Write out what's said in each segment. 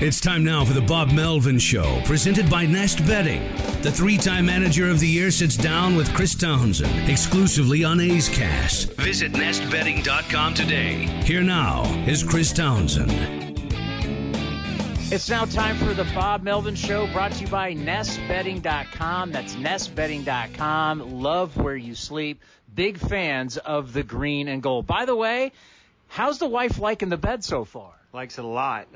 It's time now for the Bob Melvin Show, presented by Nest Bedding. The three-time Manager of the Year sits down with Chris Townsend, exclusively on A's Cast. Visit nestbedding.com today. Here now is Chris Townsend. It's now time for the Bob Melvin Show, brought to you by nestbedding.com. That's nestbedding.com. Love where you sleep. Big fans of the green and gold. By the way, how's the wife liking the bed so far? Likes it a lot.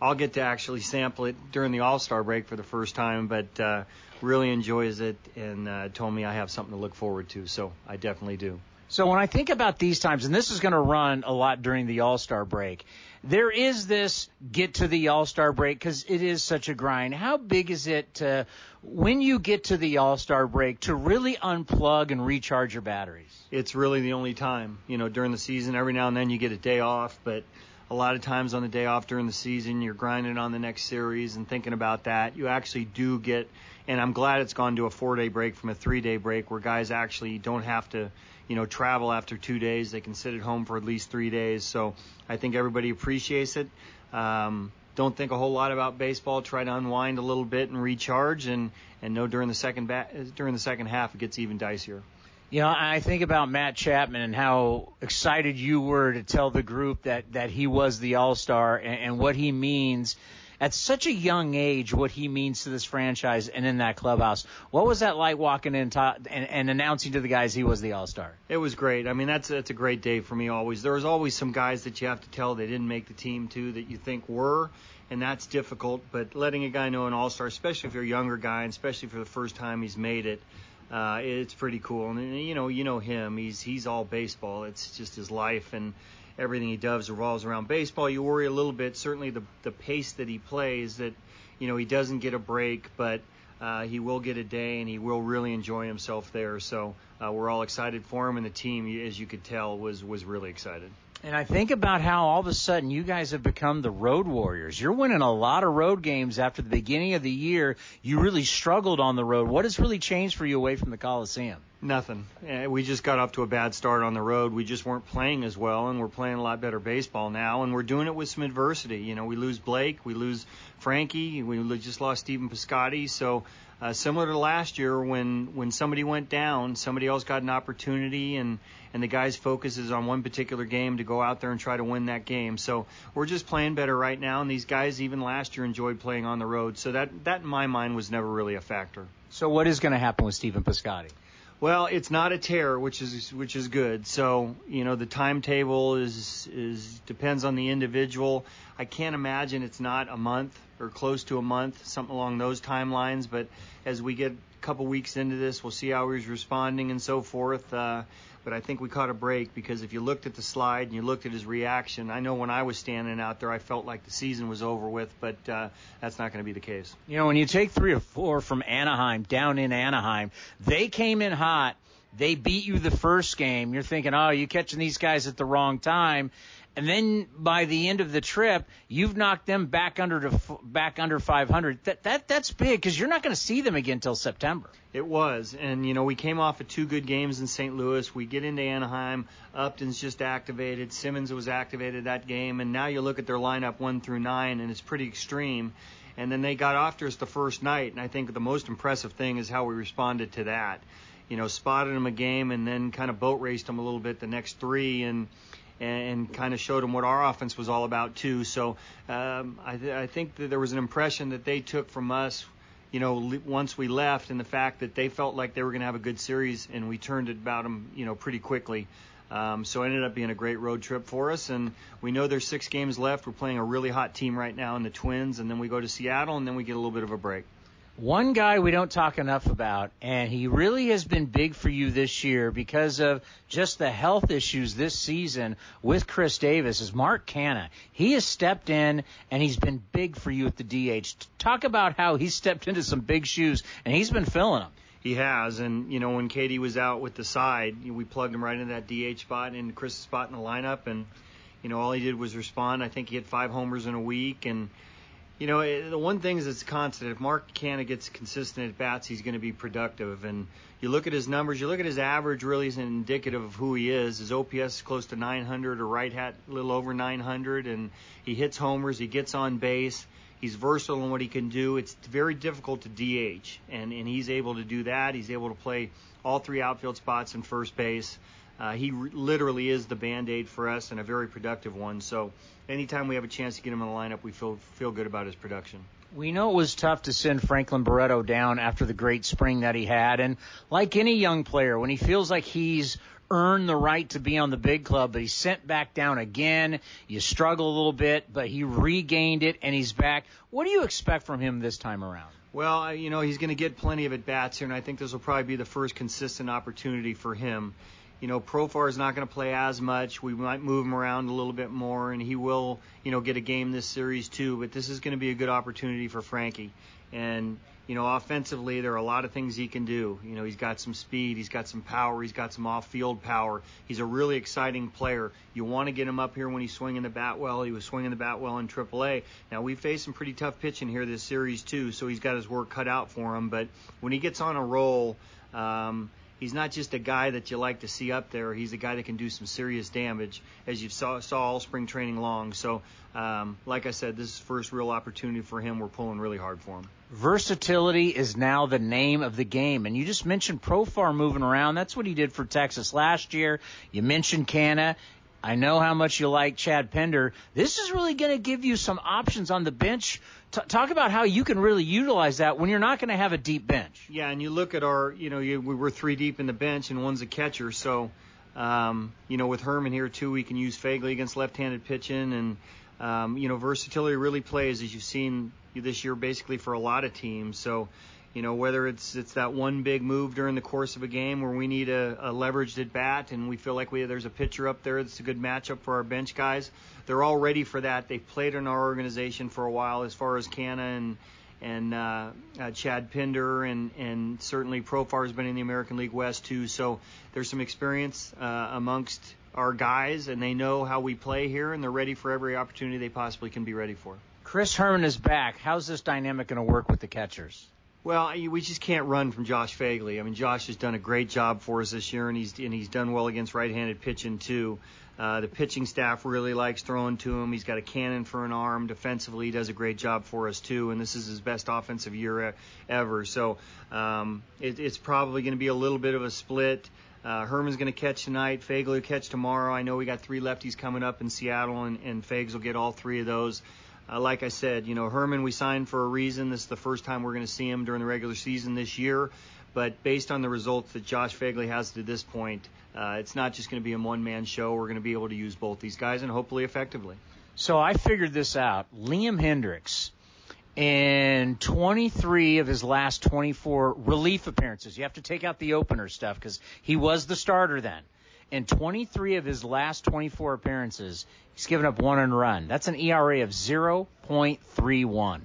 I'll get to actually sample it during the All-Star break for the first time, but really enjoys it, and told me I have something to look forward to, so I definitely do. So when I think about these times, and this is going to run a lot during the All-Star break, there is this get to the All-Star break because it is such a grind. How big is it to, when you get to the All-Star break, to really unplug and recharge your batteries? It's really the only time. You know, during the season, every now and then you get a day off, but a lot of times on the day off during the season, you're grinding on the next series and thinking about that. You actually do get, and I'm glad it's gone to a 4-day break from a 3-day break where guys actually don't have to, you know, travel after 2 days. They can sit at home for at least 3 days. So I think everybody appreciates it. Don't think a whole lot about baseball. Try to unwind a little bit and recharge. And know during the second half it gets even dicier. You know, I think about Matt Chapman and how excited you were to tell the group that he was the All-Star and what he means at such a young age, what he means to this franchise and in that clubhouse. What was that like walking in and announcing to the guys he was the All-Star? It was great. I mean, that's a great day for me always. There's always some guys that you have to tell they didn't make the team to that you think were, and that's difficult. But letting a guy know an All-Star, especially if you're a younger guy and especially for the first time he's made it, it's pretty cool. And you know him. He's all baseball. It's just his life, and everything he does revolves around baseball. You worry a little bit, certainly the pace that he plays, that, you know, he doesn't get a break, but he will get a day, and he will really enjoy himself there. So we're all excited for him, and the team, as you could tell, was really excited. And I think about how all of a sudden you guys have become the road warriors. You're winning a lot of road games after the beginning of the year. You really struggled on the road. What has really changed for you away from the Coliseum? Nothing. We just got off to a bad start on the road. We just weren't playing as well, and we're playing a lot better baseball now, and we're doing it with some adversity. You know, we lose Blake, we lose Frankie, we just lost Stephen Piscotty, so similar to last year, when somebody went down, somebody else got an opportunity, and the guy's focus is on one particular game to go out there and try to win that game. So we're just playing better right now, and these guys even last year enjoyed playing on the road. So that in my mind was never really a factor. So what is going to happen with Stephen Piscotty? Well, it's not a tear, which is good. So, you know, the timetable is depends on the individual. I can't imagine it's not a month or close to a month, something along those timelines. But as we get a couple weeks into this, we'll see how he's responding and so forth. But I think we caught a break, because if you looked at the slide and you looked at his reaction, I know when I was standing out there, I felt like the season was over with, but that's not going to be the case. You know, when you take 3 or 4 from Anaheim, down in Anaheim, they came in hot. They beat you the first game. You're thinking, oh, you're catching these guys at the wrong time. And then by the end of the trip, you've knocked them back under 500. That's big, because you're not going to see them again until September. It was. And, you know, we came off of 2 good games in St. Louis. We get into Anaheim. Upton's just activated. Simmons was activated that game. And now you look at their lineup 1 through 9, and it's pretty extreme. And then they got after us the first night. And I think the most impressive thing is how we responded to that. You know, spotted them a game and then kind of boat raced them a little bit the next 3. And kind of showed them what our offense was all about, too. So I think that there was an impression that they took from us, you know, once we left, and the fact that they felt like they were going to have a good series, and we turned it about them, you know, pretty quickly. So it ended up being a great road trip for us, and we know there's 6 games left. We're playing a really hot team right now in the Twins, and then we go to Seattle, and then we get a little bit of a break. One guy we don't talk enough about, and he really has been big for you this year because of just the health issues this season with Chris Davis, is Mark Canha. He has stepped in, and he's been big for you at the DH. Talk about how he stepped into some big shoes, and he's been filling them. He has, and, you know, when Katie was out with the side, we plugged him right into that DH spot and into Chris's spot in the lineup, and, you know, all he did was respond. I think he hit 5 homers in a week, and, you know, the one thing that's constant, if Mark Canha gets consistent at bats, he's going to be productive. And you look at his numbers, you look at his average, really is indicative of who he is. His OPS is close to 900, or right hat a little over 900, and he hits homers, he gets on base, he's versatile in what he can do. It's very difficult to DH, and he's able to do that. He's able to play all 3 outfield spots and first base. He literally is the Band-Aid for us, and a very productive one. So anytime we have a chance to get him in the lineup, we feel good about his production. We know it was tough to send Franklin Barreto down after the great spring that he had. And like any young player, when he feels like he's earned the right to be on the big club, but he's sent back down again, you struggle a little bit, but he regained it, and he's back. What do you expect from him this time around? Well, you know, he's going to get plenty of at-bats here, and I think this will probably be the first consistent opportunity for him. You know, Profar is not going to play as much. We might move him around a little bit more, and he will, you know, get a game this series too. But this is going to be a good opportunity for Frankie. And, you know, offensively, there are a lot of things he can do. You know, he's got some speed. He's got some power. He's got some off-field power. He's a really exciting player. You want to get him up here when he's swinging the bat well. He was swinging the bat well in Triple A. Now, we face some pretty tough pitching here this series too, so he's got his work cut out for him. But when he gets on a roll, he's not just a guy that you like to see up there. He's a guy that can do some serious damage, as you saw all spring training long. So, like I said, this is the first real opportunity for him. We're pulling really hard for him. Versatility is now the name of the game. And you just mentioned Profar moving around. That's what he did for Texas last year. You mentioned Canha. I know how much you like Chad Pinder. This is really going to give you some options on the bench. Talk about how you can really utilize that when you're not going to have a deep bench. Yeah, and you look at our, you know, we were 3 deep in the bench, and one's a catcher. So, you know, with Hermann here, too, we can use Phegley against left-handed pitching. And, you know, versatility really plays, as you've seen this year, basically for a lot of teams. So, you know, whether it's that one big move during the course of a game where we need a leveraged at bat, and we feel like there's a pitcher up there that's a good matchup for our bench guys. They're all ready for that. They've played in our organization for a while, as far as Canha and Chad Pinder, and certainly Profar has been in the American League West too. So there's some experience amongst our guys, and they know how we play here, and they're ready for every opportunity they possibly can be ready for. Chris Hermann is back. How's this dynamic going to work with the catchers? Well, we just can't run from Josh Phegley. I mean, Josh has done a great job for us this year, and he's done well against right-handed pitching too. The pitching staff really likes throwing to him. He's got a cannon for an arm. Defensively, he does a great job for us too, and this is his best offensive year ever. So it's probably going to be a little bit of a split. Herman's going to catch tonight. Phegley will catch tomorrow. I know we got 3 lefties coming up in Seattle, and Phegs will get all 3 of those. Like I said, you know, Hermann we signed for a reason. This is the first time we're going to see him during the regular season this year. But based on the results that Josh Phegley has to this point, it's not just going to be a one-man show. We're going to be able to use both these guys, and hopefully effectively. So I figured this out. Liam Hendriks, in 23 of his last 24 relief appearances, you have to take out the opener stuff because he was the starter then. In 23 of his last 24 appearances, he's given up 1 earned run. That's an ERA of 0.31.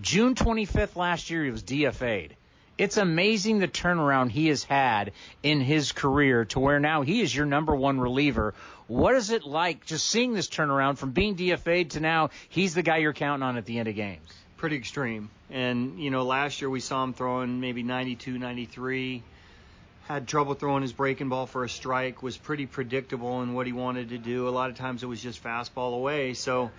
June 25th last year, he was DFA'd. It's amazing the turnaround he has had in his career to where now he is your number 1 reliever. What is it like just seeing this turnaround from being DFA'd to now he's the guy you're counting on at the end of games? Pretty extreme. And, you know, last year we saw him throwing maybe 92, 93. Had trouble throwing his breaking ball for a strike, was pretty predictable in what he wanted to do. A lot of times it was just fastball away. So,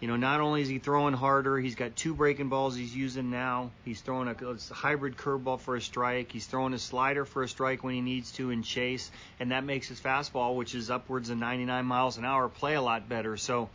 you know, not only is he throwing harder, he's got 2 breaking balls he's using now. He's throwing a hybrid curveball for a strike. He's throwing a slider for a strike when he needs to in chase, and that makes his fastball, which is upwards of 99 miles an hour, play a lot better. So,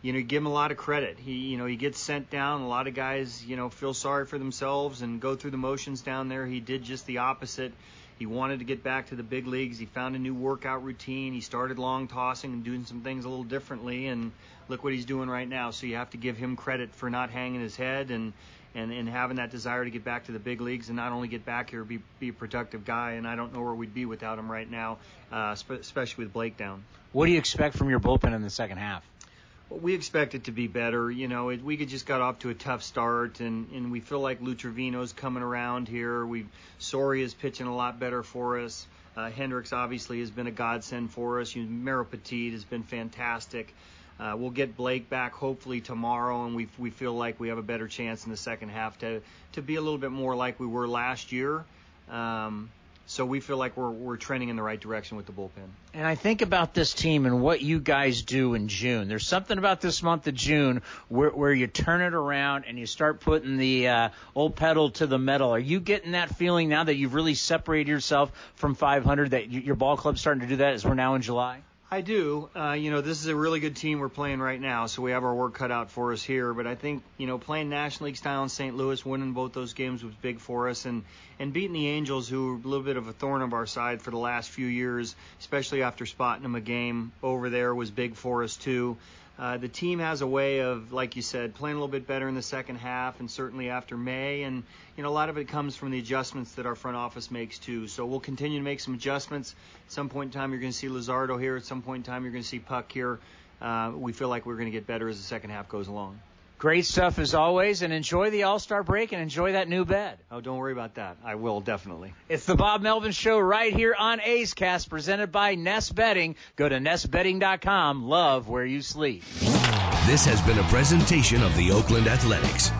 you know, give him a lot of credit. He gets sent down. A lot of guys, you know, feel sorry for themselves and go through the motions down there. He did just the opposite. He wanted to get back to the big leagues. He found a new workout routine. He started long tossing and doing some things a little differently, and look what he's doing right now. So you have to give him credit for not hanging his head and having that desire to get back to the big leagues and not only get back here, be a productive guy. And I don't know where we'd be without him right now, especially with Blake down. What do you expect from your bullpen in the second half? We expect it to be better. You know, we just got off to a tough start, and we feel like Lou Trevino's coming around here. Soria's pitching a lot better for us. Hendriks, obviously, has been a godsend for us. Merrill Petit has been fantastic. We'll get Blake back hopefully tomorrow, and we feel like we have a better chance in the second half to be a little bit more like we were last year. So we feel like we're trending in the right direction with the bullpen. And I think about this team and what you guys do in June. There's something about this month of June where you turn it around and you start putting the old pedal to the metal. Are you getting that feeling now that you've really separated yourself from 500, that your ball club's starting to do that as we're now in July? I do. This is a really good team we're playing right now, so we have our work cut out for us here. But I think, playing National League style in St. Louis, winning both those games was big for us. And beating the Angels, who were a little bit of a thorn of our side for the last few years, especially after spotting them a game over there, was big for us too. The team has a way of, like you said, playing a little bit better in the second half and certainly after May. And, a lot of it comes from the adjustments that our front office makes, too. So we'll continue to make some adjustments. At some point in time, you're going to see Lazardo here. At some point in time, you're going to see Puck here. We feel like we're going to get better as the second half goes along. Great stuff as always, and enjoy the All-Star break and enjoy that new bed. Oh, don't worry about that. I will, definitely. It's the Bob Melvin Show right here on A's Cast, presented by Nest Bedding. Go to nestbedding.com. Love where you sleep. This has been a presentation of the Oakland Athletics.